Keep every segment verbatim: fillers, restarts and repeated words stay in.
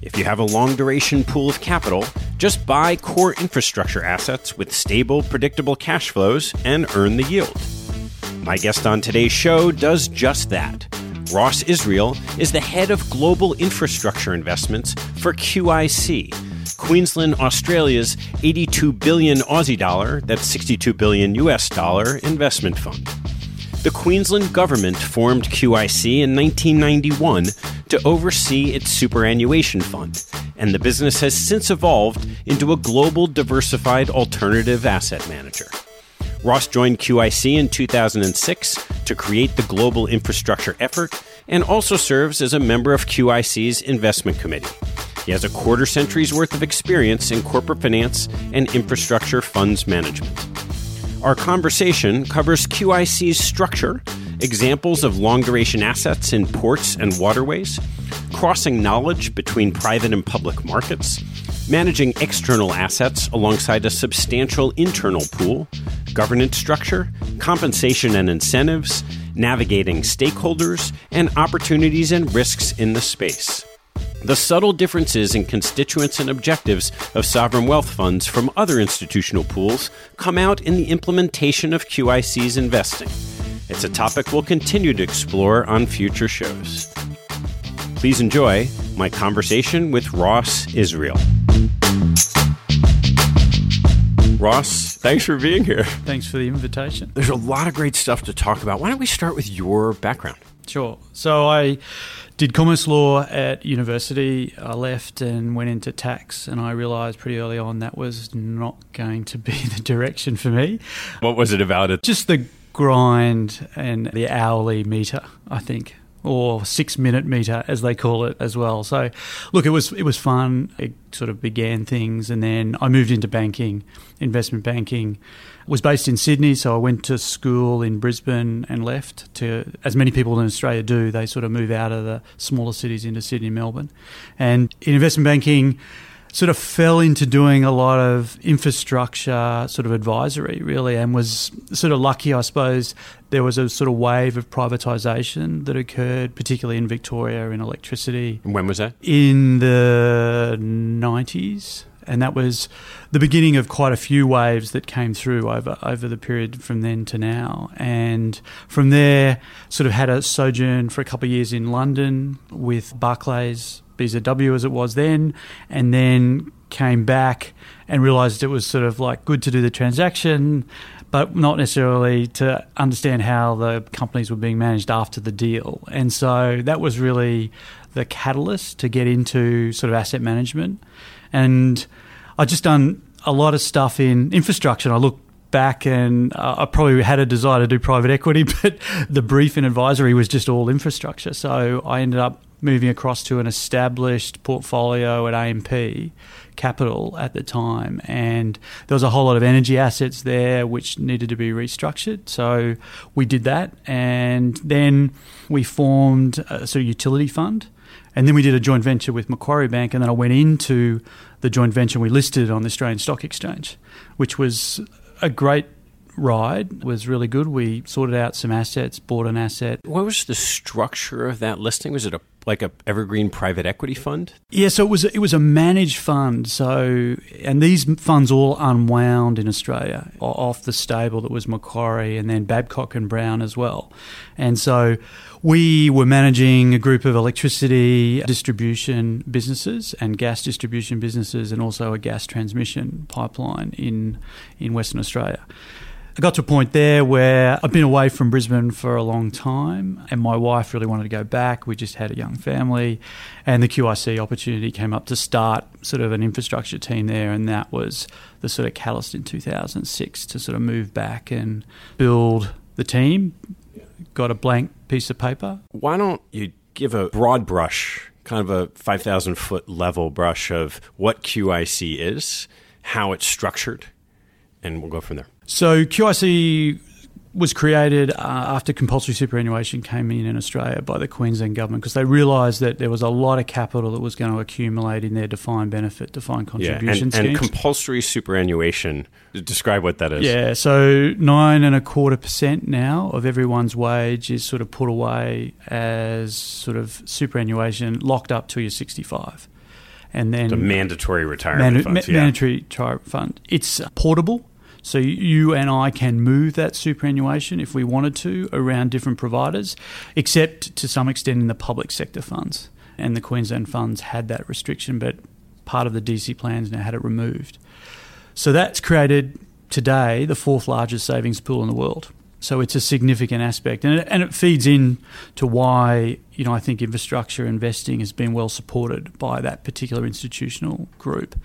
If you have a long-duration pool of capital, just buy core infrastructure assets with stable, predictable cash flows and earn the yield. My guest on today's show does just that. Ross Israel is the head of global infrastructure investments for Q I C, Queensland, Australia's eighty-two billion Aussie dollar, that's sixty-two billion U S dollar investment fund. The Queensland government formed Q I C in nineteen ninety-one to oversee its superannuation fund, and the business has since evolved into a global diversified alternative asset manager. Ross joined Q I C in two thousand six to create the global infrastructure effort and also serves as a member of Q I C's investment committee. He has a quarter century's worth of experience in corporate finance and infrastructure funds management. Our conversation covers Q I C's structure, examples of long-duration assets in ports and waterways, crossing knowledge between private and public markets, managing external assets alongside a substantial internal pool, governance structure, compensation and incentives, navigating stakeholders, and opportunities and risks in the space. The subtle differences in constituents and objectives of sovereign wealth funds from other institutional pools come out in the implementation of Q I C's investing. It's a topic we'll continue to explore on future shows. Please enjoy my conversation with Ross Israel. Ross, thanks for being here. Thanks for the invitation. There's a lot of great stuff to talk about. Why don't we start with your background? Sure. So I did commerce law at university. I left and went into tax, and I realised pretty early on that was not going to be the direction for me. What was it about it? Just the grind and the hourly meter, I think, or six-minute meter, as they call it as well. So, look, it was it was fun. It sort of began things, and then I moved into banking, investment banking. I was based in Sydney, so I went to school in Brisbane and left to, as many people in Australia do, they sort of move out of the smaller cities into Sydney and Melbourne. And in investment banking, sort of fell into doing a lot of infrastructure sort of advisory, really, and was sort of lucky, I suppose. There was a sort of wave of privatisation that occurred, particularly in Victoria, in electricity. When was that? In the nineties. And that was the beginning of quite a few waves that came through over, over the period from then to now. And from there, sort of had a sojourn for a couple of years in London with Barclays B Z W as it was then, and then came back and realised it was sort of like good to do the transaction, but not necessarily to understand how the companies were being managed after the deal. And so that was really the catalyst to get into sort of asset management. And I'd just done a lot of stuff in infrastructure. And I looked back and uh, I probably had a desire to do private equity, but the brief in advisory was just all infrastructure. So I ended up moving across to an established portfolio at A M P Capital at the time. And there was a whole lot of energy assets there which needed to be restructured. So we did that. And then we formed a sort of utility fund. And then we did a joint venture with Macquarie Bank, and then I went into the joint venture we listed on the Australian Stock Exchange, which was a great ride. It was really good. We sorted out some assets, bought an asset. What was the structure of that listing? Was it a like a evergreen private equity fund? Yeah, so it was it was a managed fund. So and these funds all unwound in Australia off the stable that was Macquarie and then Babcock and Brown as well. And so we were managing a group of electricity distribution businesses and gas distribution businesses and also a gas transmission pipeline in in Western Australia. I got to a point there where I've been away from Brisbane for a long time and my wife really wanted to go back. We just had a young family and the Q I C opportunity came up to start sort of an infrastructure team there, and that was the sort of catalyst in two thousand six to sort of move back and build the team. Got a blank piece of paper. Why don't you give a broad brush, kind of a five thousand foot level brush of what Q I C is, how it's structured, and we'll go from there. So Q I C was created uh, after compulsory superannuation came in in Australia by the Queensland government because they realised that there was a lot of capital that was going to accumulate in their defined benefit, defined contribution yeah, and, schemes. And compulsory superannuation, describe what that is. Yeah, so nine and a quarter percent now of everyone's wage is sort of put away as sort of superannuation locked up till you're sixty-five. And then the mandatory retirement manda- funds. Ma- yeah. Mandatory retirement fund. It's portable. So you and I can move that superannuation if we wanted to around different providers, except to some extent in the public sector funds. And the Queensland funds had that restriction, but part of the D C plans now had it removed. So that's created today the fourth largest savings pool in the world. So it's a significant aspect. And it, and it feeds in to why, you know, I think infrastructure investing has been well supported by that particular institutional group.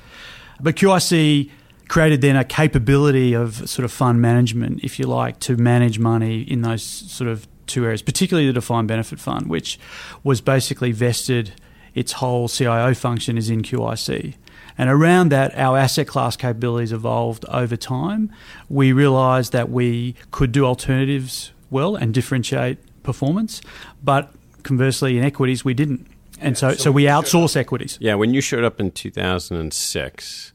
But Q I C created then a capability of sort of fund management, if you like, to manage money in those sort of two areas, particularly the defined benefit fund, which was basically vested, its whole C I O function is in Q I C. And around that, our asset class capabilities evolved over time. We realised that we could do alternatives well and differentiate performance, but conversely in equities we didn't. And yeah, so, so, so we outsource equities. Yeah, when you showed up in two thousand six...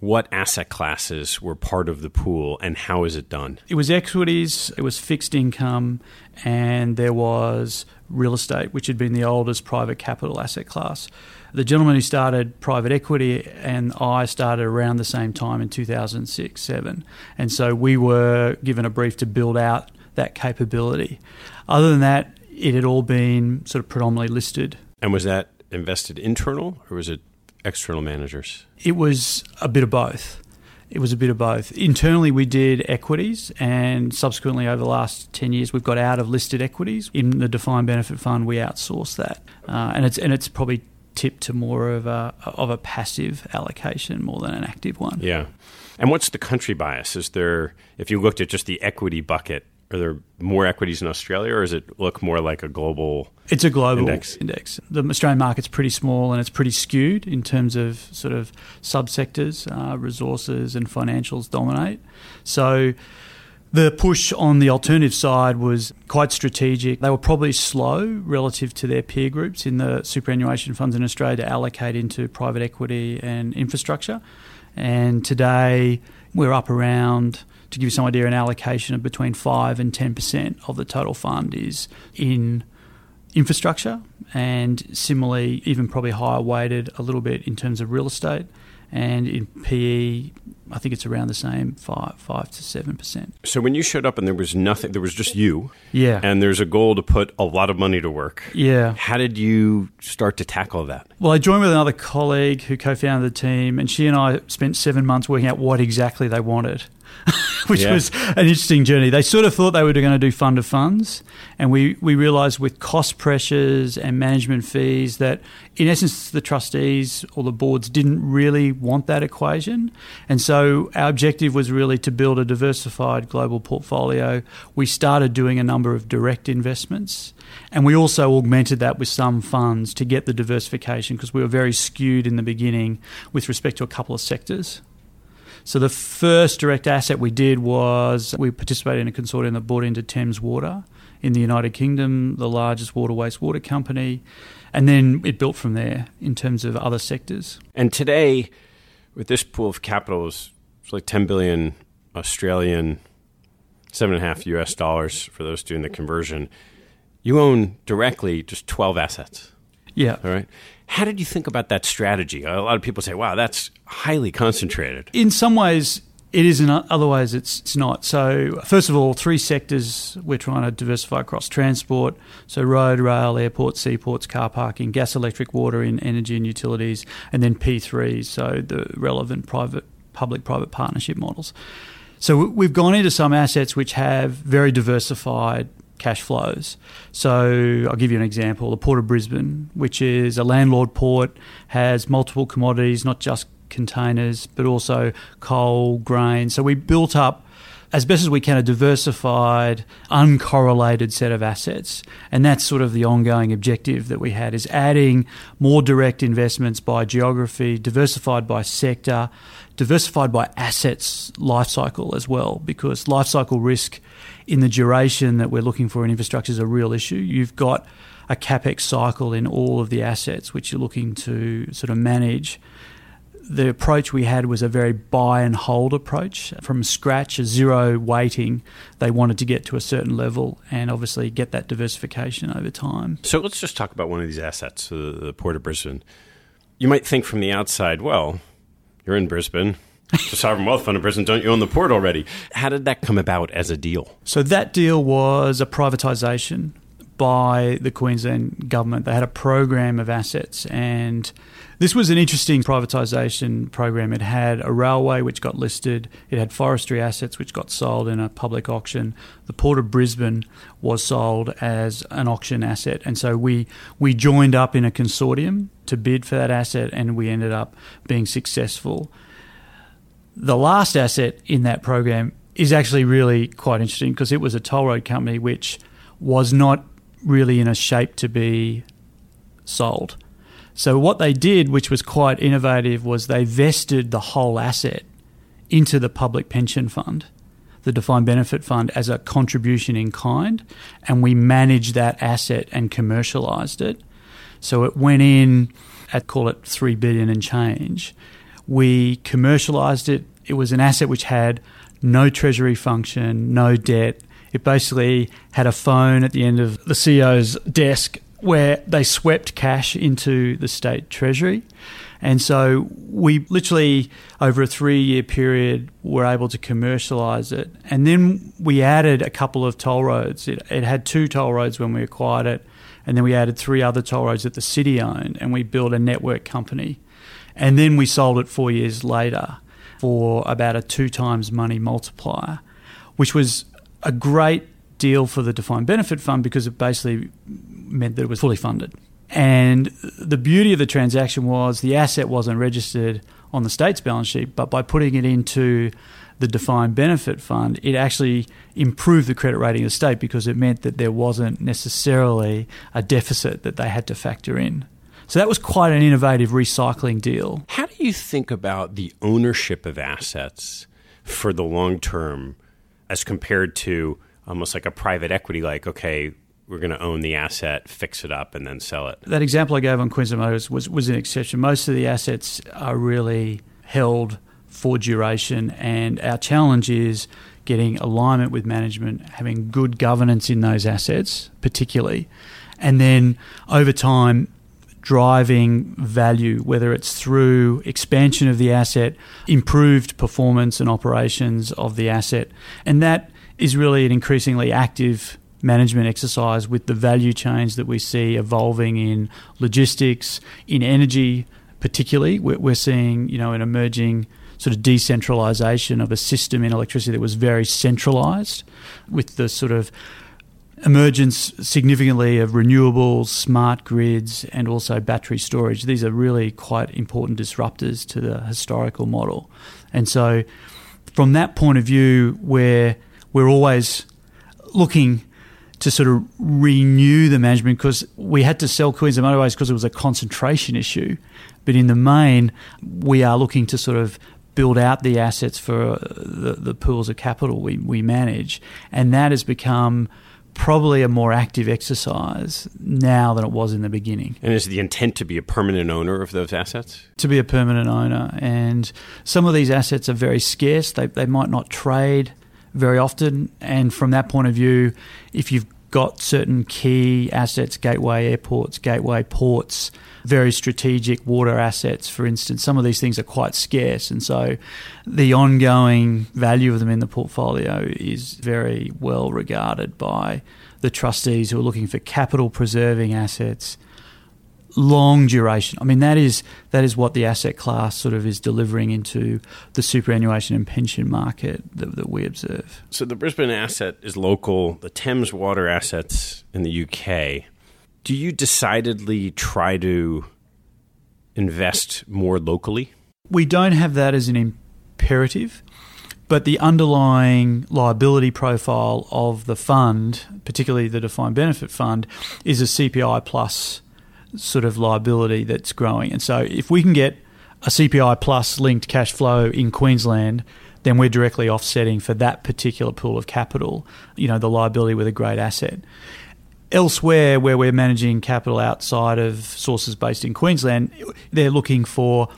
what asset classes were part of the pool and how is it done? It was equities, it was fixed income, and there was real estate, which had been the oldest private capital asset class. The gentleman who started private equity and I started around the same time in two thousand six, seven. And so we were given a brief to build out that capability. Other than that, it had all been sort of predominantly listed. And was that invested internal or was it external managers? It was a bit of both. it was a bit of both. Internally, we did equities, and subsequently over the last ten years, we've got out of listed equities. In the defined benefit fund, we outsourced that, uh, and it's and it's probably tipped to more of a of a passive allocation more than an active one. Yeah. And what's the country bias? Is there, if you looked at just the equity bucket, are there more equities in Australia, or does it look more like a global It's a global index? index. The Australian market's pretty small, and it's pretty skewed in terms of sort of subsectors. Uh, resources and financials dominate. So the push on the alternative side was quite strategic. They were probably slow relative to their peer groups in the superannuation funds in Australia to allocate into private equity and infrastructure. And today we're up around, to give you some idea, an allocation of between five and ten percent of the total fund is in infrastructure, and similarly even probably higher weighted a little bit in terms of real estate. And in P E, I think it's around the same, five, five to seven percent. So when you showed up and there was nothing, there was just you. Yeah. And there's a goal to put a lot of money to work. Yeah. How did you start to tackle that? Well, I joined with another colleague who co-founded the team, and she and I spent seven months working out what exactly they wanted, which yeah. was an interesting journey. They sort of thought they were going to do fund of funds, and we, we realised with cost pressures and management fees that, in essence, the trustees or the boards didn't really want that equation, and so So our objective was really to build a diversified global portfolio. We started doing a number of direct investments, and we also augmented that with some funds to get the diversification, because we were very skewed in the beginning with respect to a couple of sectors. So the first direct asset we did was we participated in a consortium that bought into Thames Water in the United Kingdom, the largest water wastewater company, and then it built from there in terms of other sectors. And today, with this pool of capital, it's like ten billion Australian, seven and a half U S dollars for those doing the conversion. You own directly just twelve assets. Yeah. All right. How did you think about that strategy? A lot of people say, wow, that's highly concentrated. In some ways, it is, in other ways, it's, it's not. So, first of all, three sectors we're trying to diversify across: transport, so road, rail, airports, seaports, car parking; gas, electric, water, in energy and utilities; and then P three, so the relevant private, public-private partnership models. So we've gone into some assets which have very diversified cash flows. So I'll give you an example. The Port of Brisbane, which is a landlord port, has multiple commodities, not just containers, but also coal, grain. So we built up, as best as we can, a diversified, uncorrelated set of assets. And that's sort of the ongoing objective that we had, is adding more direct investments by geography, diversified by sector, diversified by assets life cycle as well, because life cycle risk in the duration that we're looking for in infrastructure is a real issue. You've got a CapEx cycle in all of the assets which you're looking to sort of manage. The approach we had was a very buy and hold approach. From scratch, a zero weighting, they wanted to get to a certain level and obviously get that diversification over time. So let's just talk about one of these assets, the, the Port of Brisbane. You might think from the outside, well, you're in Brisbane, the Sovereign Wealth Fund of Brisbane, don't you own the port already? How did that come about as a deal? So that deal was a privatisation by the Queensland government. They had a program of assets, and this was an interesting privatisation program. It had a railway which got listed. It had forestry assets which got sold in a public auction. The Port of Brisbane was sold as an auction asset. And so we, we joined up in a consortium to bid for that asset, and we ended up being successful. The last asset in that program is actually really quite interesting, because it was a toll road company which was not really in a shape to be sold. So what they did, which was quite innovative, was they vested the whole asset into the public pension fund, the defined benefit fund, as a contribution in kind, and we managed that asset and commercialised it. So it went in at, call it, three billion dollars and change. We commercialised it. It was an asset which had no treasury function, no debt. It basically had a phone at the end of the C E O's desk where they swept cash into the state treasury. And so we literally, over a three-year period, were able to commercialise it. And then we added a couple of toll roads. It, it had two toll roads when we acquired it, and then we added three other toll roads that the city owned, and we built a network company. And then we sold it four years later. for about a two times money multiplier, which was a great deal for the defined benefit fund because it basically meant that it was fully funded. And the beauty of the transaction was the asset wasn't registered on the state's balance sheet, but by putting it into the defined benefit fund, it actually improved the credit rating of the state because it meant that there wasn't necessarily a deficit that they had to factor in. So that was quite an innovative recycling deal. How do you think about the ownership of assets for the long term as compared to almost like a private equity, like, okay, we're going to own the asset, fix it up, and then sell it? That example I gave on Queensland Motors was, was an exception. Most of the assets are really held for duration, and our challenge is getting alignment with management, having good governance in those assets particularly, and then over time driving value, whether it's through expansion of the asset, improved performance and operations of the asset. And that is really an increasingly active management exercise with the value chains that we see evolving in logistics, in energy particularly. We're seeing, you know, an emerging sort of decentralisation of a system in electricity that was very centralised, with the sort of emergence significantly of renewables, smart grids, and also battery storage. These are really quite important disruptors to the historical model. And so from that point of view, where we're always looking to sort of renew the management, because we had to sell Queensland Motorways because it was a concentration issue. But in the main, we are looking to sort of build out the assets for the, the pools of capital we, we manage. And that has become probably a more active exercise now than it was in the beginning. And is the intent to be a permanent owner of those assets? To be a permanent owner. And some of these assets are very scarce. They, they might not trade very often. And from that point of view, if you've got certain key assets, gateway airports, gateway ports, very strategic water assets, for instance, some of these things are quite scarce. And so the ongoing value of them in the portfolio is very well regarded by the trustees who are looking for capital preserving assets, long duration. I mean, that is that is what the asset class sort of is delivering into the superannuation and pension market that, that we observe. So the Brisbane asset is local, the Thames Water assets in the U K. Do you decidedly try to invest more locally? We don't have that as an imperative, but the underlying liability profile of the fund, particularly the defined benefit fund, is a C P I plus sort of liability that's growing. And so if we can get a C P I plus linked cash flow in Queensland, then we're directly offsetting for that particular pool of capital, you know, the liability with a great asset. Elsewhere, where we're managing capital outside of sources based in Queensland, they're looking for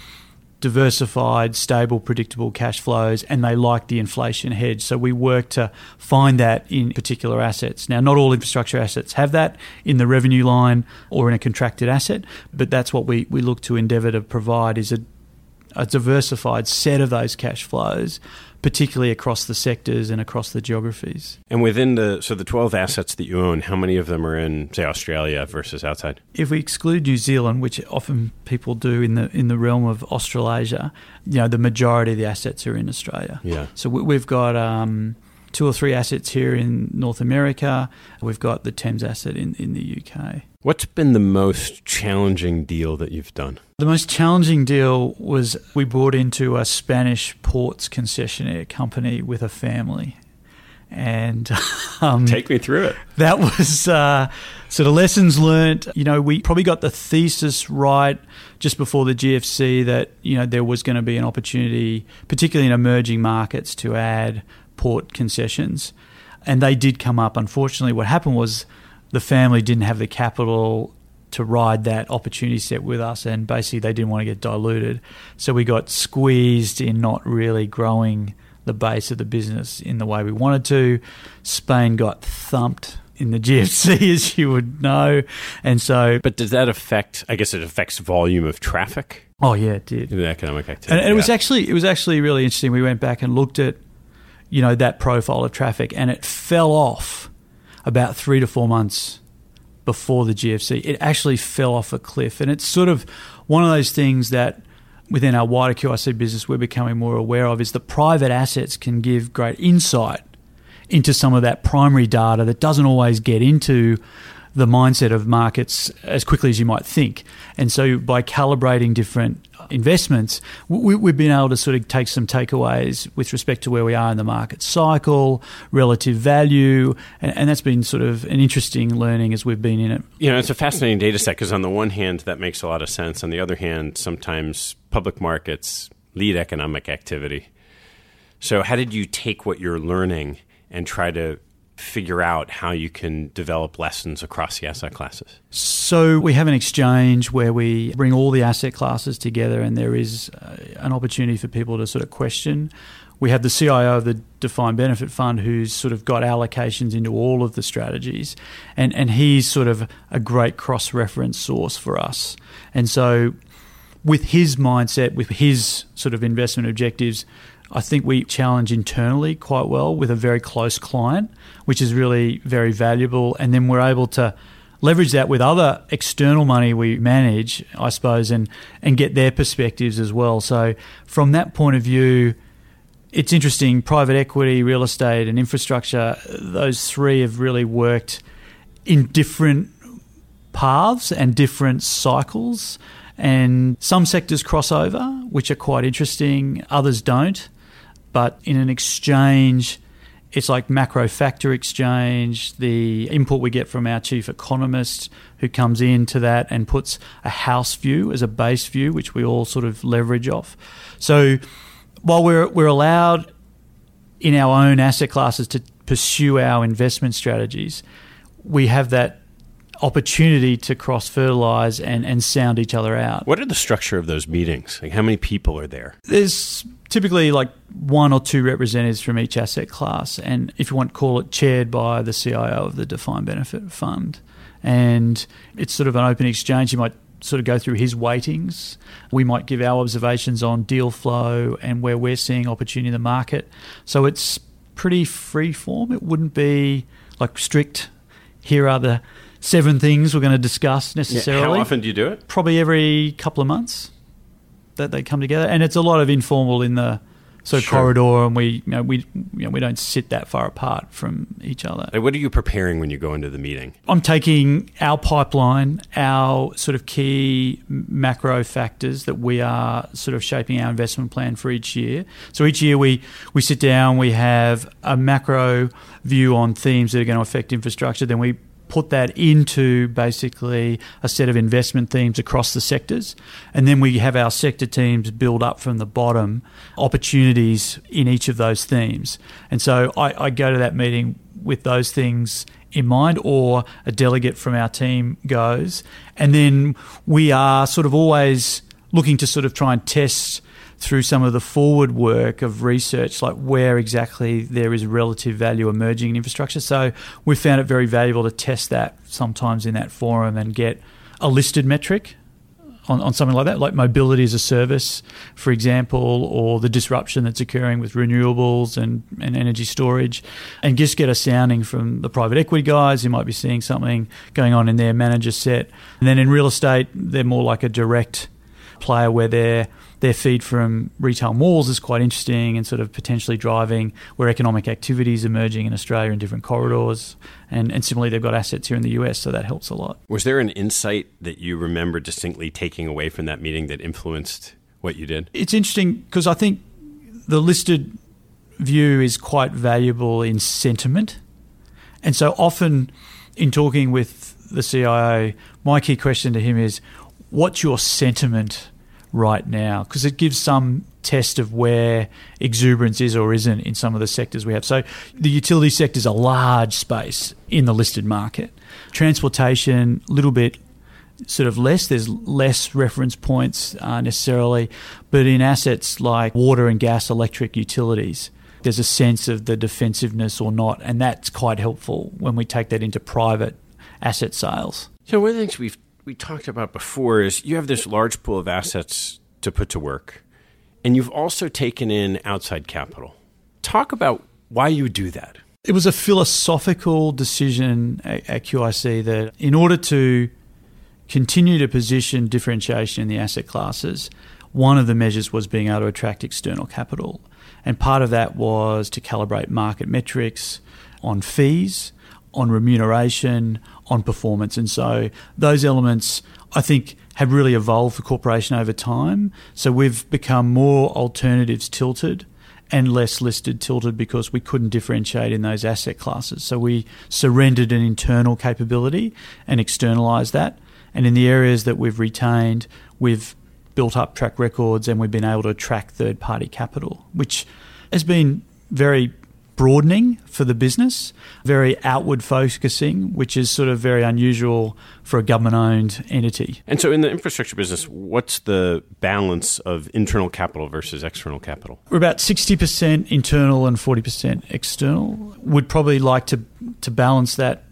diversified, stable, predictable cash flows, and they like the inflation hedge. So we work to find that in particular assets. Now, not all infrastructure assets have that in the revenue line or in a contracted asset, but that's what we, we look to endeavour to provide, is a, a diversified set of those cash flows, particularly across the sectors and across the geographies. And within the, so the twelve assets that you own, how many of them are in, say, Australia versus outside? If we exclude New Zealand, which often people do in the in the realm of Australasia, you know, the majority of the assets are in Australia. Yeah. So we've got um, two or three assets here in North America. We've got the Thames asset in, in the U K. What's been the most challenging deal that you've done? The most challenging deal was we bought into a Spanish ports concessionaire company with a family. And um, take me through it. That was uh, sort of lessons learnt. You know, we probably got the thesis right just before the G F C that, you know, there was going to be an opportunity, particularly in emerging markets, to add port concessions. And they did come up. Unfortunately, what happened was the family didn't have the capital to ride that opportunity set with us, and basically they didn't want to get diluted. So we got squeezed in not really growing the base of the business in the way we wanted to. Spain got thumped in the G F C, as you would know. And so, but does that affect, I guess it affects volume of traffic? Oh yeah, it did. The economic activity. And it yeah. was actually, it was actually really interesting. We went back and looked at, you know, that profile of traffic, and it fell off about three to four months before the G F C. It actually fell off a cliff. And it's sort of one of those things that within our wider Q I C business we're becoming more aware of is that private assets can give great insight into some of that primary data that doesn't always get into the mindset of markets as quickly as you might think. And so by calibrating different investments, we, we've been able to sort of take some takeaways with respect to where we are in the market cycle, relative value, and, and that's been sort of an interesting learning as we've been in it. You know, it's a fascinating data set because on the one hand, that makes a lot of sense. On the other hand, sometimes public markets lead economic activity. So how did you take what you're learning and try to figure out how you can develop lessons across the asset classes? So we have an exchange where we bring all the asset classes together and there is uh, an opportunity for people to sort of question. We have the C I O of the Defined Benefit Fund who's sort of got allocations into all of the strategies and, and he's sort of a great cross-reference source for us. And so with his mindset, with his sort of investment objectives, I think we challenge internally quite well with a very close client, which is really very valuable. And then we're able to leverage that with other external money we manage, I suppose, and, and get their perspectives as well. So from that point of view, it's interesting. Private equity, real estate and infrastructure, those three have really worked in different paths and different cycles. And some sectors cross over, which are quite interesting. Others don't. But in an exchange, it's like macro factor exchange, the input we get from our chief economist who comes into that and puts a house view as a base view, which we all sort of leverage off. So while we're we're allowed in our own asset classes to pursue our investment strategies, we have that opportunity to cross-fertilise and, and sound each other out. What are the structure of those meetings? Like how many people are there? There's typically like one or two representatives from each asset class and if you want to call it chaired by the C I O of the Defined Benefit Fund. And it's sort of an open exchange. You might sort of go through his weightings. We might give our observations on deal flow and where we're seeing opportunity in the market. So it's pretty free form. It wouldn't be like strict, here are the seven things we're going to discuss necessarily. Yeah. How often do you do it? Probably every couple of months that they come together. And it's a lot of informal in the sort of sure. corridor and we you know, we you know, we don't sit that far apart from each other. And what are you preparing when you go into the meeting? I'm taking our pipeline, our sort of key macro factors that we are sort of shaping our investment plan for each year. So each year we, we sit down, we have a macro view on themes that are going to affect infrastructure, then we put that into basically a set of investment themes across the sectors. And then we have our sector teams build up from the bottom opportunities in each of those themes. And so I, I go to that meeting with those things in mind, or a delegate from our team goes. And then we are sort of always looking to sort of try and test through some of the forward work of research, like where exactly there is relative value emerging in infrastructure. So we found it very valuable to test that sometimes in that forum and get a listed metric on, on something like that, like mobility as a service, for example, or the disruption that's occurring with renewables and, and energy storage, and just get a sounding from the private equity guys who might be seeing something going on in their manager set. And then in real estate, they're more like a direct player where they're Their feed from retail malls is quite interesting and sort of potentially driving where economic activity is emerging in Australia in different corridors. And, and similarly, they've got assets here in the U S, so that helps a lot. Was there an insight that you remember distinctly taking away from that meeting that influenced what you did? It's interesting because I think the listed view is quite valuable in sentiment. And so often in talking with the C I O, my key question to him is, what's your sentiment right now, because it gives some test of where exuberance is or isn't in some of the sectors we have. So the utility sector is a large space in the listed market. Transportation, a little bit sort of less. There's less reference points uh, necessarily. But in assets like water and gas, electric, utilities, there's a sense of the defensiveness or not. And that's quite helpful when we take that into private asset sales. So one of the things we've we talked about before is you have this large pool of assets to put to work, and you've also taken in outside capital. Talk about why you do that. It was a philosophical decision at Q I C that in order to continue to position differentiation in the asset classes, one of the measures was being able to attract external capital. And part of that was to calibrate market metrics on fees, on remuneration, on performance. And so those elements, I think, have really evolved for corporation over time. So we've become more alternatives tilted and less listed tilted because we couldn't differentiate in those asset classes. So we surrendered an internal capability and externalised that. And in the areas that we've retained, we've built up track records and we've been able to attract third-party capital, which has been very broadening for the business, very outward focusing, which is sort of very unusual for a government-owned entity. And so in the infrastructure business, what's the balance of internal capital versus external capital? We're about sixty percent internal and forty percent external. We'd probably like to, to balance that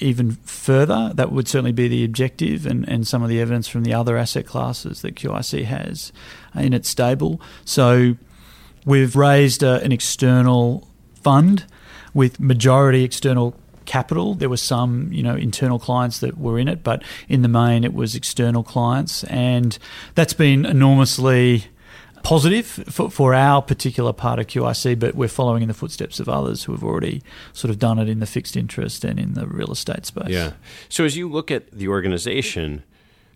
even further. That would certainly be the objective, and, and some of the evidence from the other asset classes that Q I C has in its stable. So we've raised uh, an external fund with majority external capital. There were some, you know, internal clients that were in it, but in the main it was external clients, and that's been enormously positive for, for our particular part of Q I C, but we're following in the footsteps of others who have already sort of done it in the fixed interest and in the real estate space. Yeah. So as you look at the organisation,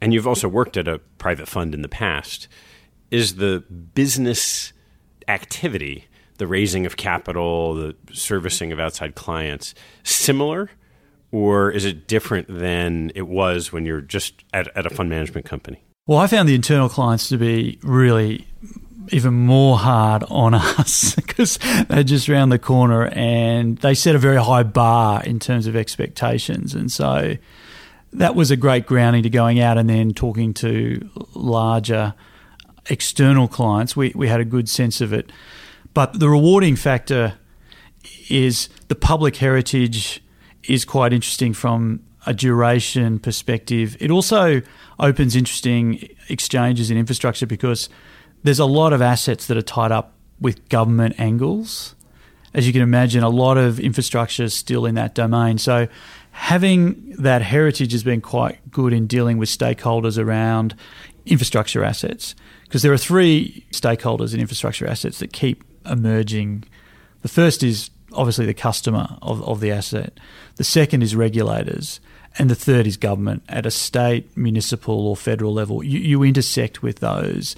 and you've also worked at a private fund in the past, is the business activity, the raising of capital, the servicing of outside clients, similar, or is it different than it was when you're just at, at a fund management company? Well, I found the internal clients to be really even more hard on us because they're just round the corner and they set a very high bar in terms of expectations. And so that was a great grounding to going out and then talking to larger external clients. We, we had a good sense of it. But the rewarding factor is the public heritage is quite interesting from a duration perspective. It also opens interesting exchanges in infrastructure because there's a lot of assets that are tied up with government angles. As you can imagine, a lot of infrastructure is still in that domain. So having that heritage has been quite good in dealing with stakeholders around infrastructure assets, because there are three stakeholders in infrastructure assets that keep emerging. The first is obviously the customer of, of the asset. The second is regulators. And the third is government at a state, municipal or federal level. You, you intersect with those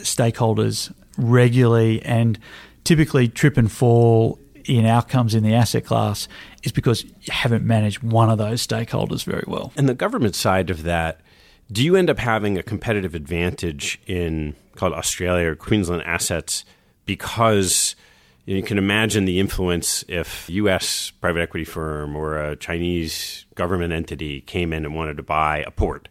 stakeholders regularly, and typically trip and fall in outcomes in the asset class is because you haven't managed one of those stakeholders very well. And the government side of that, do you end up having a competitive advantage in called Australia or Queensland assets because you, know, you can imagine the influence if a U S private equity firm or a Chinese government entity came in and wanted to buy a port,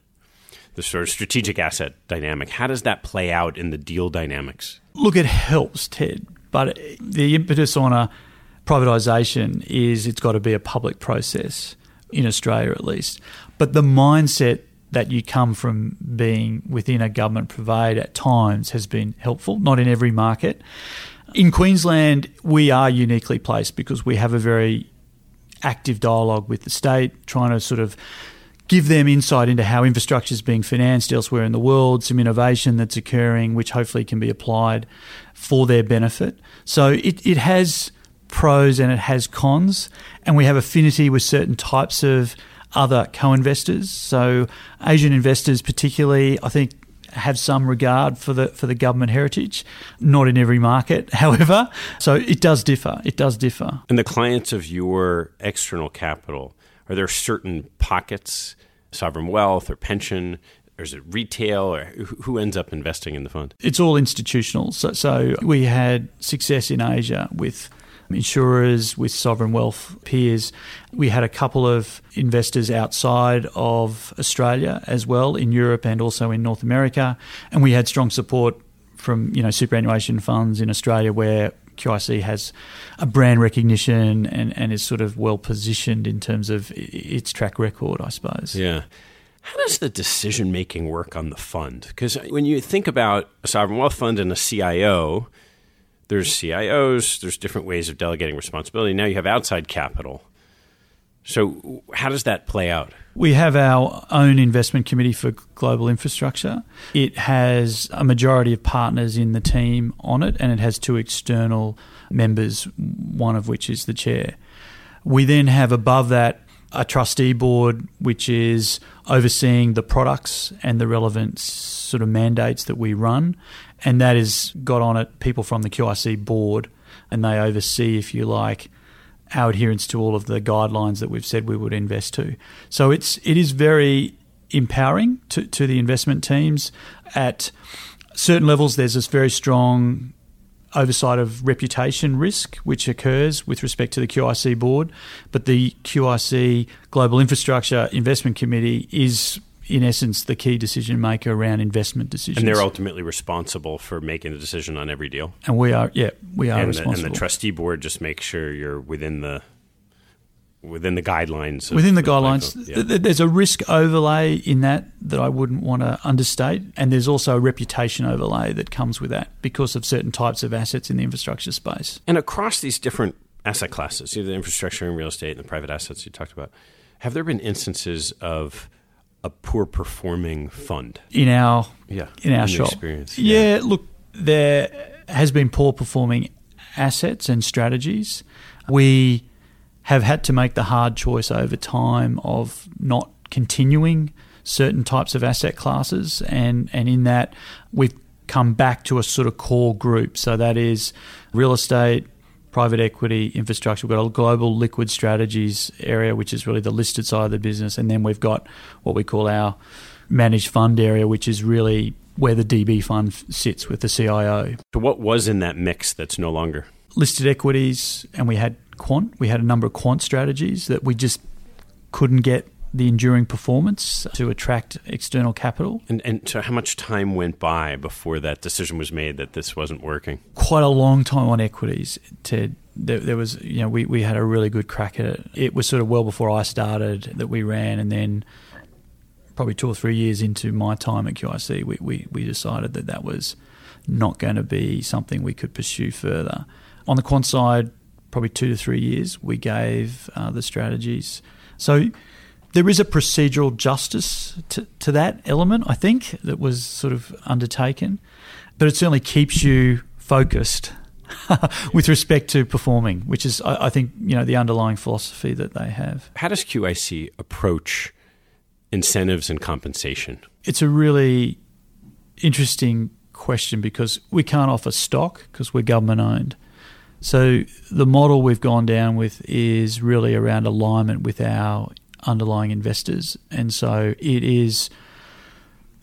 the sort of strategic asset dynamic. How does that play out in the deal dynamics? Look, it helps, Ted, but the impetus on a privatisation is it's got to be a public process, in Australia at least. But the mindset that you come from being within a government provide at times has been helpful, not in every market. In Queensland, we are uniquely placed because we have a very active dialogue with the state, trying to sort of give them insight into how infrastructure is being financed elsewhere in the world, some innovation that's occurring, which hopefully can be applied for their benefit. So it, it has pros and it has cons, and we have affinity with certain types of other co-investors. So Asian investors particularly, I think, have some regard for the for the government heritage, not in every market, however. So it does differ. It does differ. And the clients of your external capital, are there certain pockets, sovereign wealth or pension, or is it retail, or who ends up investing in the fund? It's all institutional. So, so we had success in Asia with insurers, with sovereign wealth peers. We had a couple of investors outside of Australia as well, in Europe and also in North America. And we had strong support from, you know, superannuation funds in Australia where Q I C has a brand recognition and, and is sort of well positioned in terms of its track record, I suppose. Yeah. How does the decision-making work on the fund? Because when you think about a sovereign wealth fund and a C I O, there's C I Os, there's different ways of delegating responsibility. Now you have outside capital. So how does that play out? We have our own investment committee for global infrastructure. It has a majority of partners in the team on it, and it has two external members, one of which is the chair. We then have above that a trustee board, which is overseeing the products and the relevant sort of mandates that we run, and that has got on it people from the Q I C board, and they oversee, if you like, our adherence to all of the guidelines that we've said we would invest to. So it's it is very empowering to, to the investment teams. At certain levels, there's this very strong oversight of reputation risk, which occurs with respect to the Q I C board, but the Q I C Global Infrastructure Investment Committee is, in essence, the key decision maker around investment decisions. And they're ultimately responsible for making the decision on every deal. And we are, yeah, we are and responsible. The, and the trustee board just makes sure you're within the within the guidelines. Within the, the guidelines. Of, yeah. There's a risk overlay in that that I wouldn't want to understate. And there's also a reputation overlay that comes with that because of certain types of assets in the infrastructure space. And across these different asset classes, the infrastructure and real estate and the private assets you talked about, have there been instances of a poor performing fund in our yeah in our in shop experience? Yeah. yeah, look, there has been poor performing assets and strategies. We have had to make the hard choice over time of not continuing certain types of asset classes, and and in that we've come back to a sort of core group. So that is real estate, private equity, infrastructure. We've got a global liquid strategies area, which is really the listed side of the business. And then we've got what we call our managed fund area, which is really where the D B fund sits with the C I O. So what was in that mix that's no longer? Listed equities, and we had quant. We had a number of quant strategies that we just couldn't get the enduring performance to attract external capital. And, and so how much time went by before that decision was made that this wasn't working? Quite a long time on equities, Ted. There, there was, you know, we, we had a really good crack at it. It was sort of well before I started that we ran, and then probably two or three years into my time at Q I C, we, we, we decided that that was not going to be something we could pursue further. On the quant side, probably two to three years, we gave uh, the strategies. So there is a procedural justice to, to that element, I think, that was sort of undertaken, but it certainly keeps you focused with respect to performing, which is, I, I think, you know, the underlying philosophy that they have. How does Q I C approach incentives and compensation? It's a really interesting question because we can't offer stock because we're government owned. So the model we've gone down with is really around alignment with our underlying investors, and so it is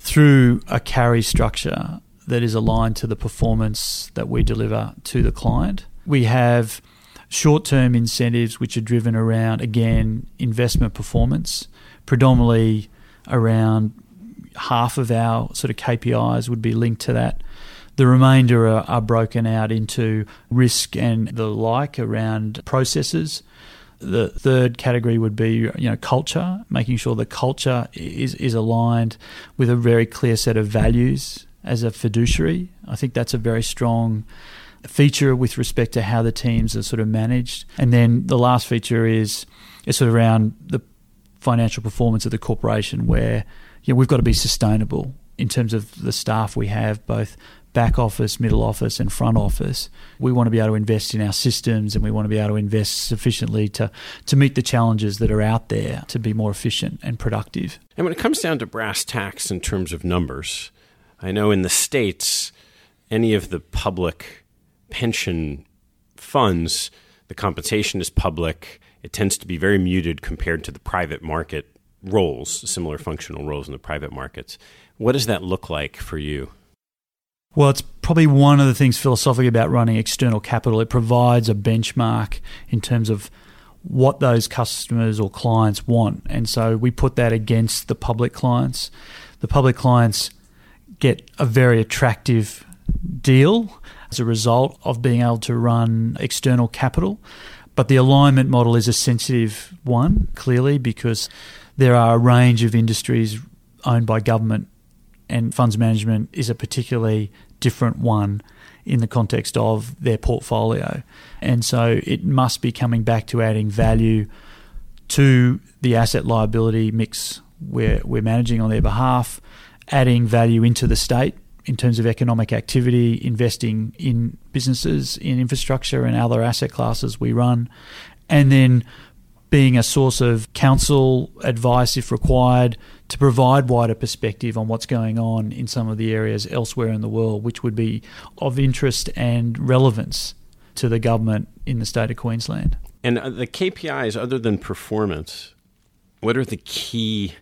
through a carry structure that is aligned to the performance that we deliver to the client. We have short-term incentives which are driven around, again, investment performance, predominantly around half of our sort of K P Is would be linked to that. The remainder are, are broken out into risk and the like around processes. The third category would be, you know, culture, making sure the culture is, is aligned with a very clear set of values as a fiduciary. I think that's a very strong feature with respect to how the teams are sort of managed. And then the last feature is, is sort of around the financial performance of the corporation, where, you know, we've got to be sustainable in terms of the staff we have, both back office, middle office and front office. We want to be able to invest in our systems, and we want to be able to invest sufficiently to, to meet the challenges that are out there to be more efficient and productive. And when it comes down to brass tacks in terms of numbers, I know in the States, any of the public pension funds, the compensation is public. It tends to be very muted compared to the private market roles, similar functional roles in the private markets. What does that look like for you? Well, it's probably one of the things philosophically about running external capital. It provides a benchmark in terms of what those customers or clients want. And so we put that against the public clients. The public clients get a very attractive deal as a result of being able to run external capital. But the alignment model is a sensitive one, clearly, because there are a range of industries owned by government, and funds management is a particularly different one in the context of their portfolio. And so it must be coming back to adding value to the asset liability mix we're, we're managing on their behalf, adding value into the state in terms of economic activity, investing in businesses, in infrastructure and other asset classes we run, and then being a source of counsel, advice if required, to provide wider perspective on what's going on in some of the areas elsewhere in the world, which would be of interest and relevance to the government in the state of Queensland. And the K P Is, other than performance, what are the key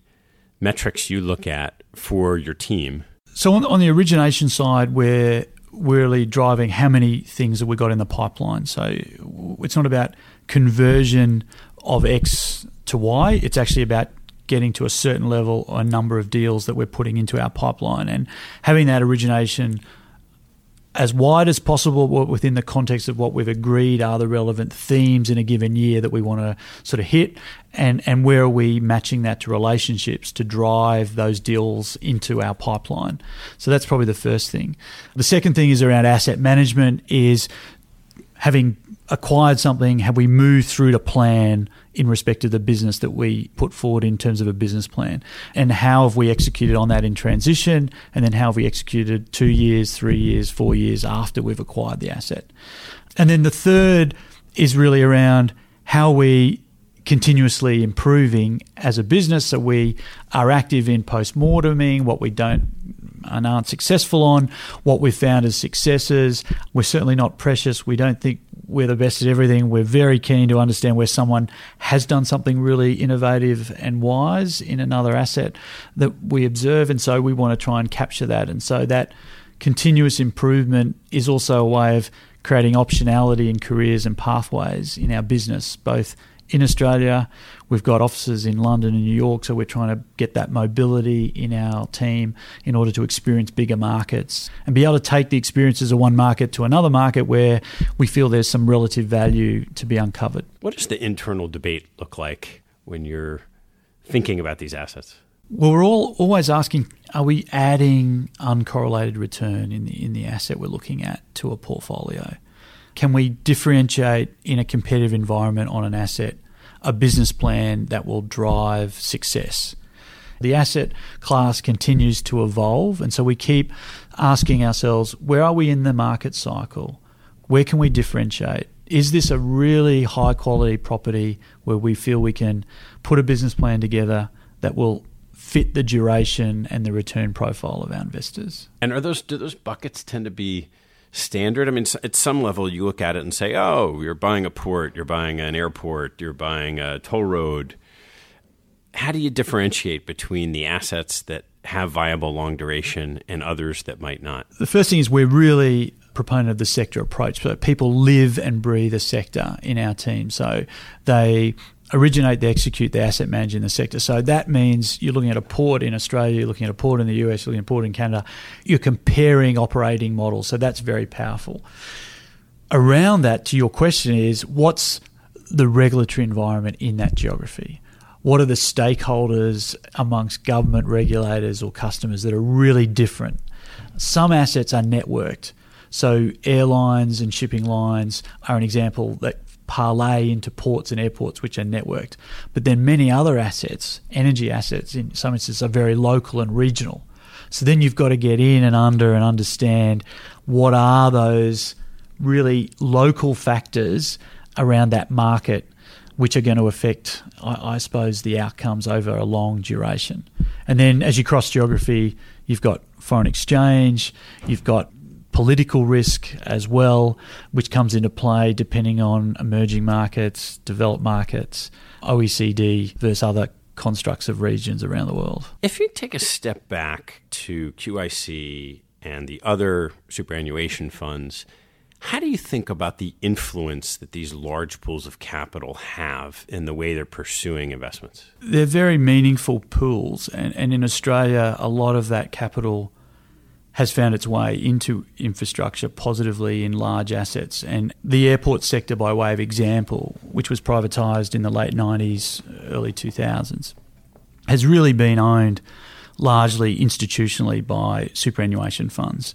metrics you look at for your team? So on, on the origination side, we're really driving how many things that we got in the pipeline. So it's not about conversion of X to Y. It's actually about getting to a certain level or a number of deals that we're putting into our pipeline, and having that origination as wide as possible within the context of what we've agreed are the relevant themes in a given year that we want to sort of hit, and, and where are we matching that to relationships to drive those deals into our pipeline. So that's probably the first thing. The second thing is around asset management, is having acquired something, have we moved through to plan in respect of the business that we put forward in terms of a business plan, and how have we executed on that in transition, and then how have we executed two years, three years, four years after we've acquired the asset. And then the third is really around how we continuously improving as a business, so we are active in post-morteming, what we don't and aren't successful on, what we've found as successes. We're certainly not precious. We don't think we're the best at everything. We're very keen to understand where someone has done something really innovative and wise in another asset that we observe, and so we want to try and capture that. And so that continuous improvement is also a way of creating optionality in careers and pathways in our business, both in Australia. We've got offices in London and New York, so we're trying to get that mobility in our team in order to experience bigger markets and be able to take the experiences of one market to another market where we feel there's some relative value to be uncovered. What does the internal debate look like when you're thinking about these assets? Well, we're all always asking, are we adding uncorrelated return in the in the asset we're looking at to a portfolio? Can we differentiate in a competitive environment on an asset a business plan that will drive success? The asset class continues to evolve, and so we keep asking ourselves, where are we in the market cycle? Where can we differentiate? Is this a really high quality property where we feel we can put a business plan together that will fit the duration and the return profile of our investors? And are those do those buckets tend to be standard? I mean, at some level, you look at it and say, oh, you're buying a port, you're buying an airport, you're buying a toll road. How do you differentiate between the assets that have viable long duration and others that might not? The first thing is we're really proponent of the sector approach. So people live and breathe a sector in our team. So they originate, they execute, they asset manage in the sector. So that means you're looking at a port in Australia, you're looking at a port in the U S, you're looking at a port in Canada. You're comparing operating models. So that's very powerful. Around that, to your question is, what's the regulatory environment in that geography? What are the stakeholders amongst government regulators or customers that are really different? Some assets are networked. So airlines and shipping lines are an example that parlay into ports and airports which are networked. But then many other assets, energy assets in some instances, are very local and regional. So then you've got to get in and under and understand what are those really local factors around that market which are going to affect, I, I suppose, the outcomes over a long duration. And then as you cross geography, you've got foreign exchange, you've got political risk as well, which comes into play depending on emerging markets, developed markets, O E C D versus other constructs of regions around the world. If you take a step back to Q I C and the other superannuation funds, how do you think about the influence that these large pools of capital have in the way they're pursuing investments? They're very meaningful pools, and, and in Australia, a lot of that capital has found its way into infrastructure positively in large assets. And the airport sector, by way of example, which was privatised in the late nineties, early two thousands, has really been owned largely institutionally by superannuation funds.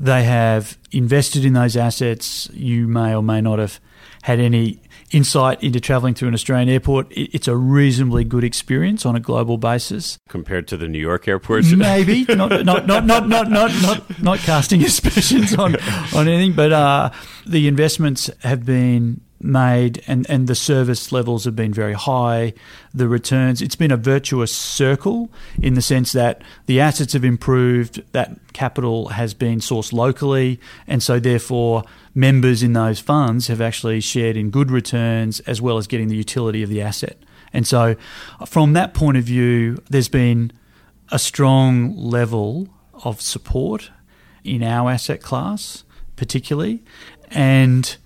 They have invested in those assets. You may or may not have had any insight into travelling to an Australian airport. It's a reasonably good experience on a global basis compared to the New York airports. Maybe not, not, not, not, not, not, not, not casting aspersions on on anything, but uh, the investments have been made, and, and the service levels have been very high, the returns. It's been a virtuous circle in the sense that the assets have improved, that capital has been sourced locally, and so therefore members in those funds have actually shared in good returns as well as getting the utility of the asset. And so from that point of view, there's been a strong level of support in our asset class particularly, and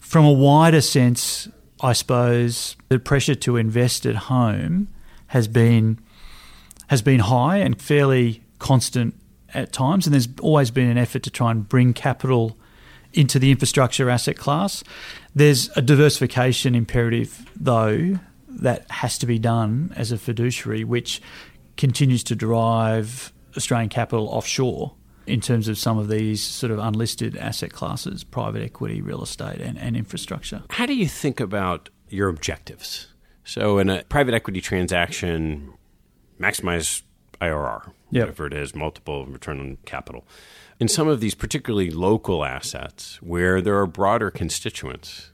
from a wider sense, I suppose the pressure to invest at home has been has been high and fairly constant at times, and there's always been an effort to try and bring capital into the infrastructure asset class. There's a diversification imperative, though, that has to be done as a fiduciary, which continues to drive Australian capital offshore in terms of some of these sort of unlisted asset classes, private equity, real estate and, and infrastructure. How do you think about your objectives? So in a private equity transaction, maximize I R R, yep. whatever it is, multiple return on capital. In some of these particularly local assets where there are broader constituents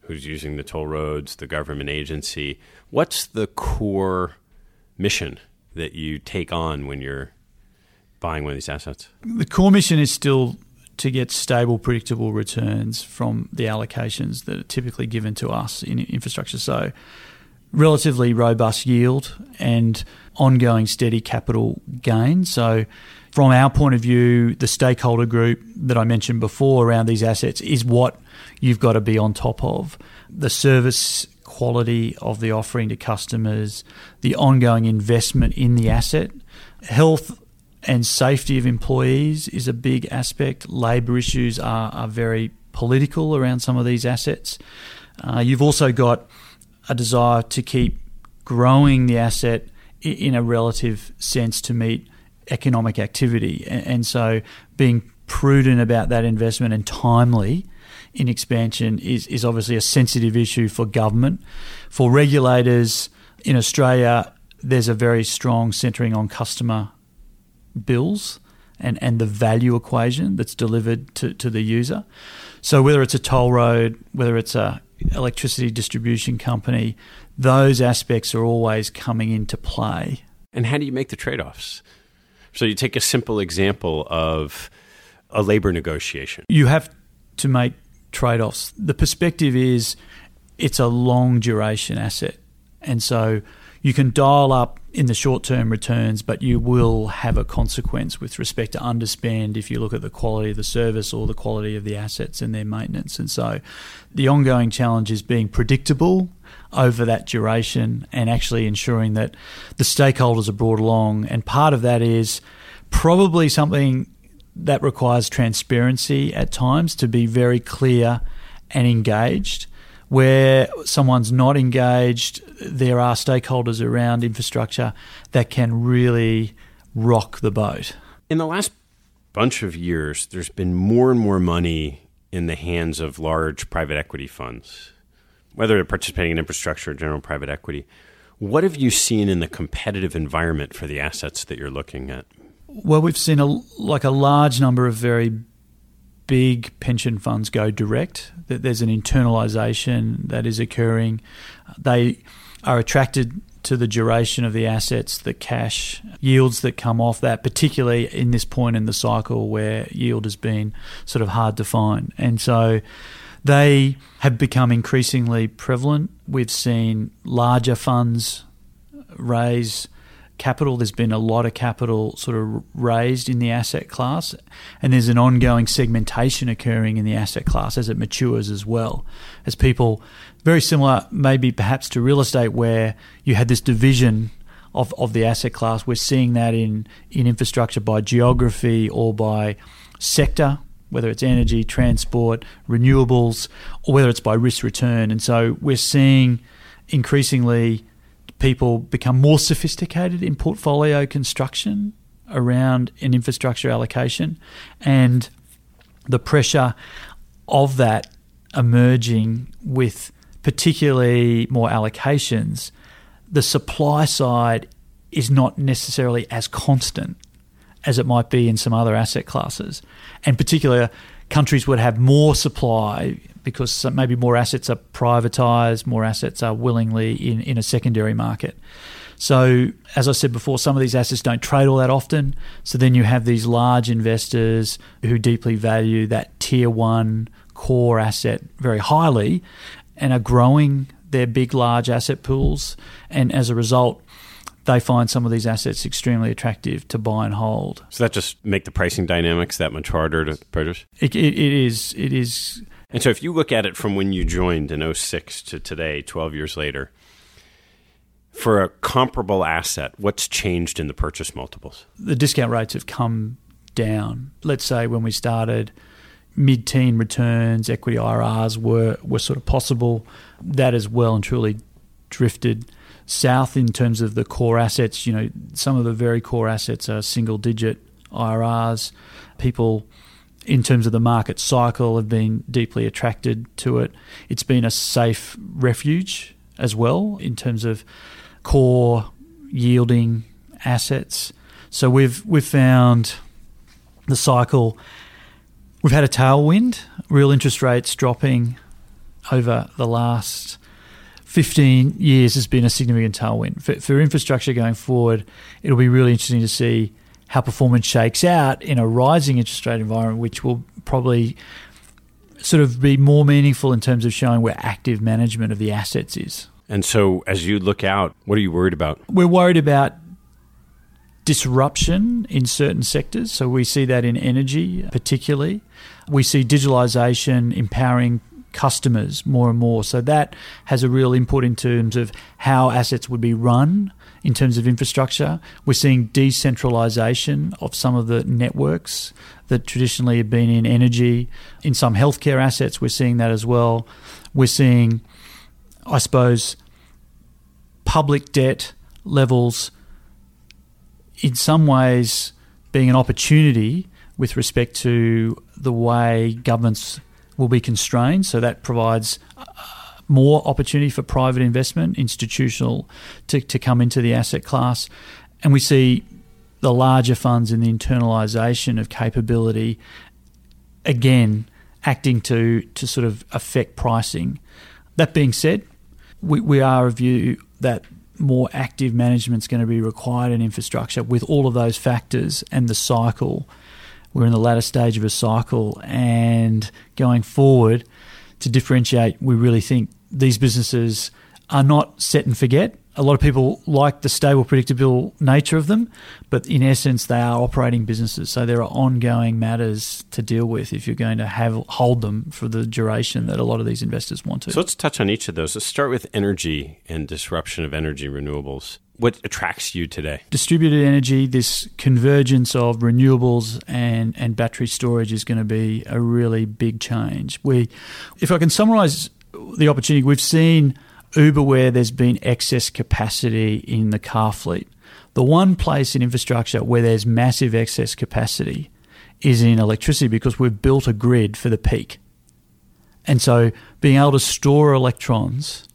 who's using the toll roads, the government agency, what's the core mission that you take on when you're buying one of these assets? The core mission is still to get stable, predictable returns from the allocations that are typically given to us in infrastructure. So relatively robust yield and ongoing steady capital gain. So from our point of view, the stakeholder group that I mentioned before around these assets is what you've got to be on top of. The service quality of the offering to customers, the ongoing investment in the asset, health and safety of employees is a big aspect. Labour issues are, are very political around some of these assets. Uh, you've also got a desire to keep growing the asset in a relative sense to meet economic activity. And, and so being prudent about that investment and timely in expansion is, is obviously a sensitive issue for government. For regulators in Australia, there's a very strong centering on customer bills and, and the value equation that's delivered to, to the user. So whether it's a toll road, whether it's a electricity distribution company, those aspects are always coming into play. And how do you make the trade-offs? So you take a simple example of a labour negotiation. You have to make trade-offs. The perspective is it's a long duration asset. And so you can dial up in the short-term returns, but you will have a consequence with respect to underspend if you look at the quality of the service or the quality of the assets and their maintenance. And so the ongoing challenge is being predictable over that duration and actually ensuring that the stakeholders are brought along. And part of that is probably something that requires transparency at times to be very clear and engaged. Where someone's not engaged, there are stakeholders around infrastructure that can really rock the boat. In the last bunch of years, there's been more and more money in the hands of large private equity funds, whether they're participating in infrastructure or general private equity. What have you seen in the competitive environment for the assets that you're looking at? Well, we've seen a, like a large number of very big pension funds go direct, that there's an internalisation that is occurring. They are attracted to the duration of the assets, the cash yields that come off that, particularly in this point in the cycle where yield has been sort of hard to find. And so they have become increasingly prevalent. We've seen larger funds raise capital. There's been a lot of capital sort of raised in the asset class, and there's an ongoing segmentation occurring in the asset class as it matures as well. As people, very similar maybe perhaps to real estate where you had this division of, of the asset class, we're seeing that in, in infrastructure by geography or by sector, whether it's energy, transport, renewables, or whether it's by risk return. And so we're seeing increasingly people become more sophisticated in portfolio construction around an infrastructure allocation and the pressure of that emerging with particularly more allocations, the supply side is not necessarily as constant as it might be in some other asset classes. And particularly countries would have more supply because maybe more assets are privatised, more assets are willingly in, in a secondary market. So as I said before, some of these assets don't trade all that often. So then you have these large investors who deeply value that tier one core asset very highly and are growing their big, large asset pools. And as a result, they find some of these assets extremely attractive to buy and hold. So that just make the pricing dynamics that much harder to purchase? It, it, it is. It is. And so if you look at it from when you joined in oh six to today, twelve years later, for a comparable asset, what's changed in the purchase multiples? The discount rates have come down. Let's say when we started, mid-teen returns, equity I R Rs were, were sort of possible. That has well and truly drifted south in terms of the core assets. You know, some of the very core assets are single-digit I R Rs. People, in terms of the market cycle, have been deeply attracted to it. It's been a safe refuge as well in terms of core yielding assets. So we've we've found the cycle. We've had a tailwind, real interest rates dropping over the last fifteen years has been a significant tailwind. For, for infrastructure going forward, it'll be really interesting to see how performance shakes out in a rising interest rate environment, which will probably sort of be more meaningful in terms of showing where active management of the assets is. And so as you look out, what are you worried about? We're worried about disruption in certain sectors. So we see that in energy particularly. We see digitalization empowering customers more and more. So that has a real input in terms of how assets would be run in terms of infrastructure. We're seeing decentralization of some of the networks that traditionally have been in energy. In some healthcare assets, we're seeing that as well. We're seeing, I suppose, public debt levels in some ways being an opportunity with respect to the way governments will be constrained. So that provides more opportunity for private investment, institutional, to, to come into the asset class. And we see the larger funds in the internalisation of capability, again, acting to, to sort of affect pricing. That being said, we, we are of view that more active management is going to be required in infrastructure with all of those factors and the cycle. We're in the latter stage of a cycle, and going forward, to differentiate, we really think these businesses are not set and forget. A lot of people like the stable, predictable nature of them, but in essence, they are operating businesses. So there are ongoing matters to deal with if you're going to have hold them for the duration that a lot of these investors want to. So let's touch on each of those. Let's start with energy and disruption of energy renewables. What attracts you today? Distributed energy, this convergence of renewables and, and battery storage is going to be a really big change. We, if I can summarise the opportunity, we've seen Uber where there's been excess capacity in the car fleet. The one place in infrastructure where there's massive excess capacity is in electricity because we've built a grid for the peak. And so being able to store electrons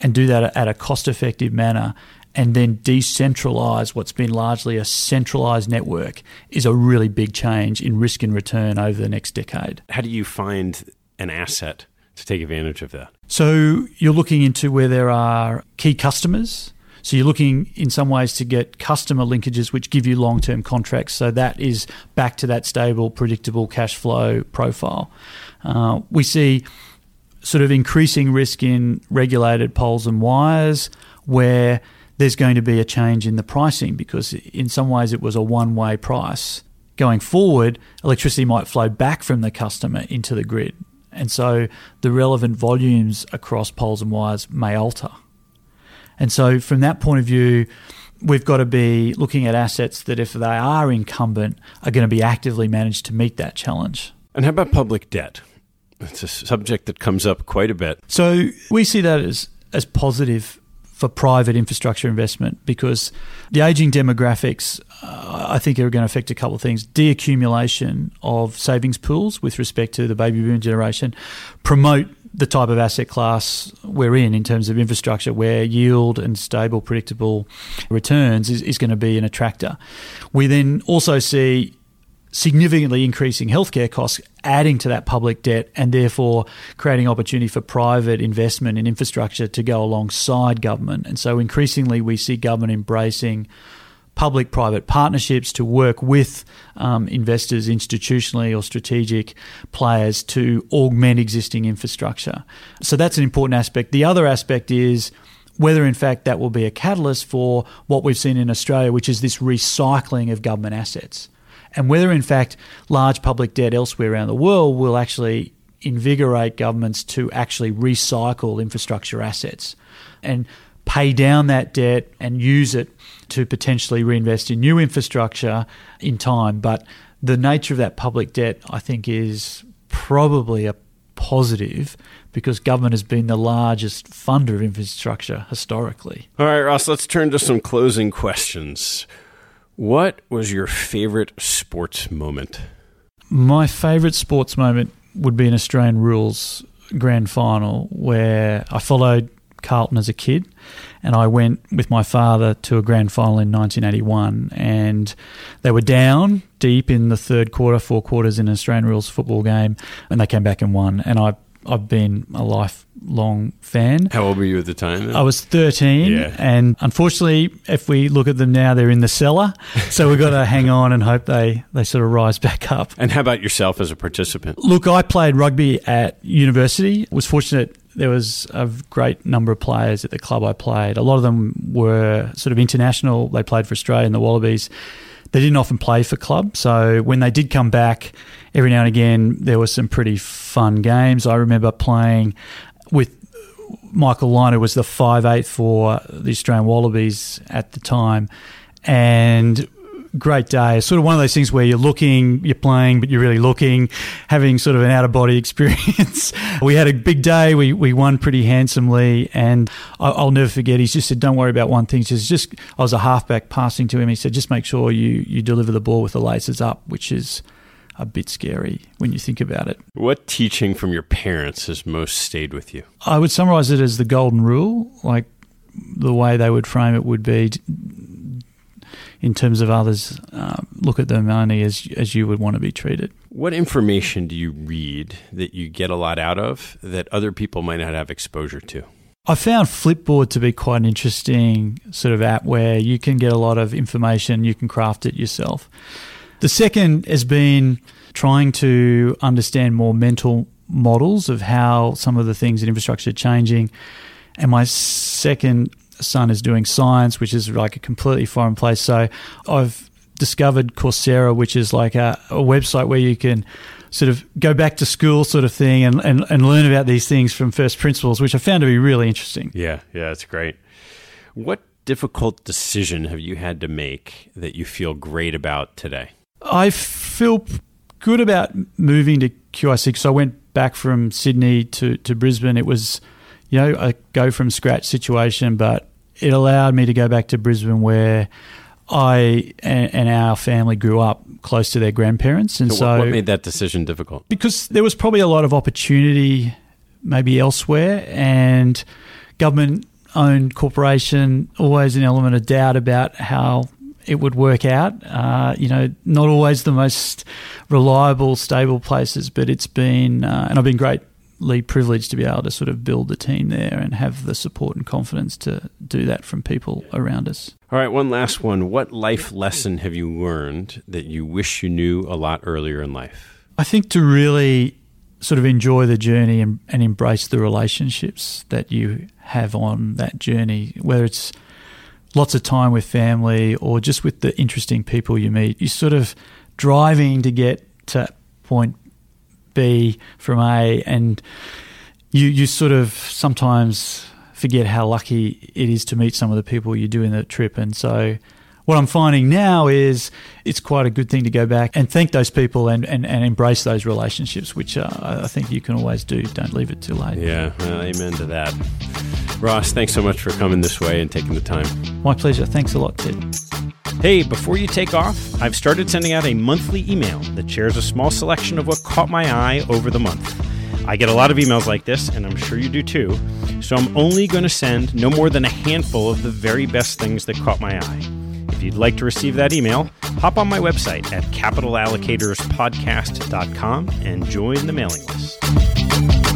and do that at a cost-effective manner and then decentralise what's been largely a centralised network is a really big change in risk and return over the next decade. How do you find an asset to take advantage of that? So you're looking into where there are key customers. So you're looking in some ways to get customer linkages which give you long-term contracts. So that is back to that stable, predictable cash flow profile. Uh, we see sort of increasing risk in regulated poles and wires where there's going to be a change in the pricing because in some ways it was a one-way price. Going forward, electricity might flow back from the customer into the grid. And so the relevant volumes across poles and wires may alter. And so from that point of view, we've got to be looking at assets that if they are incumbent are going to be actively managed to meet that challenge. And how about public debt? It's a subject that comes up quite a bit. So we see that as, as positive for private infrastructure investment, because the ageing demographics, uh, I think, are going to affect a couple of things. Deaccumulation of savings pools with respect to the baby boom generation, promote the type of asset class we're in in terms of infrastructure, where yield and stable, predictable returns is, is going to be an attractor. We then also see significantly increasing healthcare costs adding to that public debt, and therefore creating opportunity for private investment in infrastructure to go alongside government. And so increasingly we see government embracing public-private partnerships to work with um, investors, institutionally or strategic players, to augment existing infrastructure. So that's an important aspect. The other aspect is whether in fact that will be a catalyst for what we've seen in Australia, which is this recycling of government assets. And whether, in fact, large public debt elsewhere around the world will actually invigorate governments to actually recycle infrastructure assets and pay down that debt and use it to potentially reinvest in new infrastructure in time. But the nature of that public debt, I think, is probably a positive, because government has been the largest funder of infrastructure historically. All right, Ross, let's turn to some closing questions. What was your favourite sports moment? My favourite sports moment would be an Australian rules grand final, where I followed Carlton as a kid, and I went with my father to a grand final in nineteen eighty-one, and they were down deep in the third quarter, four quarters in an Australian rules football game, and they came back and won, and I I've been a lifelong fan. How old were you at the time, then? I was thirteen, yeah. And unfortunately, if we look at them now, they're in the cellar. So we've got to hang on and hope they, they sort of rise back up. And how about yourself as a participant? Look, I played rugby at university. I was fortunate. There was a great number of players at the club I played. A lot of them were sort of international. They played for Australia and the Wallabies. They didn't often play for club, so when they did come back, every now and again, there were some pretty fun games. I remember playing with Michael Line, who was the five eight for the Australian Wallabies at the time, and great day. It's sort of one of those things where you're looking, you're playing, but you're really looking, having sort of an out-of-body experience. We had a big day. We we won pretty handsomely, and I'll never forget. He just said, don't worry about one thing. He says, just, I was a halfback passing to him. He said, just make sure you, you deliver the ball with the laces up, which is a bit scary when you think about it. What teaching from your parents has most stayed with you? I would summarize it as the golden rule. Like, the way they would frame it would be, in terms of others, uh, look at them only as as you would want to be treated. What information do you read that you get a lot out of that other people might not have exposure to? I found Flipboard to be quite an interesting sort of app where you can get a lot of information, you can craft it yourself. The second has been trying to understand more mental models of how some of the things in infrastructure are changing. And my second son is doing science, which is like a completely foreign place. So I've discovered Coursera, which is like a, a website where you can sort of go back to school sort of thing and, and, and learn about these things from first principles, which I found to be really interesting. Yeah, yeah, that's great. What difficult decision have you had to make that you feel great about today? I feel good about moving to Q I C, because I went back from Sydney to, to Brisbane. It was, you know, a go from scratch situation, but it allowed me to go back to Brisbane, where I and, and our family grew up close to their grandparents. And so, so what made that decision difficult? Because there was probably a lot of opportunity maybe elsewhere, and government-owned corporation, always an element of doubt about how it would work out. Uh, you know, not always the most reliable, stable places, but it's been uh, – and I've been great. Privileged to be able to sort of build the team there and have the support and confidence to do that from people around us. All right, one last one. What life lesson have you learned that you wish you knew a lot earlier in life? I think to really sort of enjoy the journey and, and embrace the relationships that you have on that journey, whether it's lots of time with family or just with the interesting people you meet. You're sort of driving to get to point B from A, and you you sort of sometimes forget how lucky it is to meet some of the people you do in the trip. And so what I'm finding now is it's quite a good thing to go back and thank those people and, and, and embrace those relationships, which uh, I think you can always do. Don't leave it too late. Yeah, well, amen to that. Ross, thanks so much for coming this way and taking the time. My pleasure. Thanks a lot, Ted. Hey, before you take off, I've started sending out a monthly email that shares a small selection of what caught my eye over the month. I get a lot of emails like this, and I'm sure you do too, so I'm only going to send no more than a handful of the very best things that caught my eye. If you'd like to receive that email, hop on my website at Capital Allocators Podcast dot com and join the mailing list.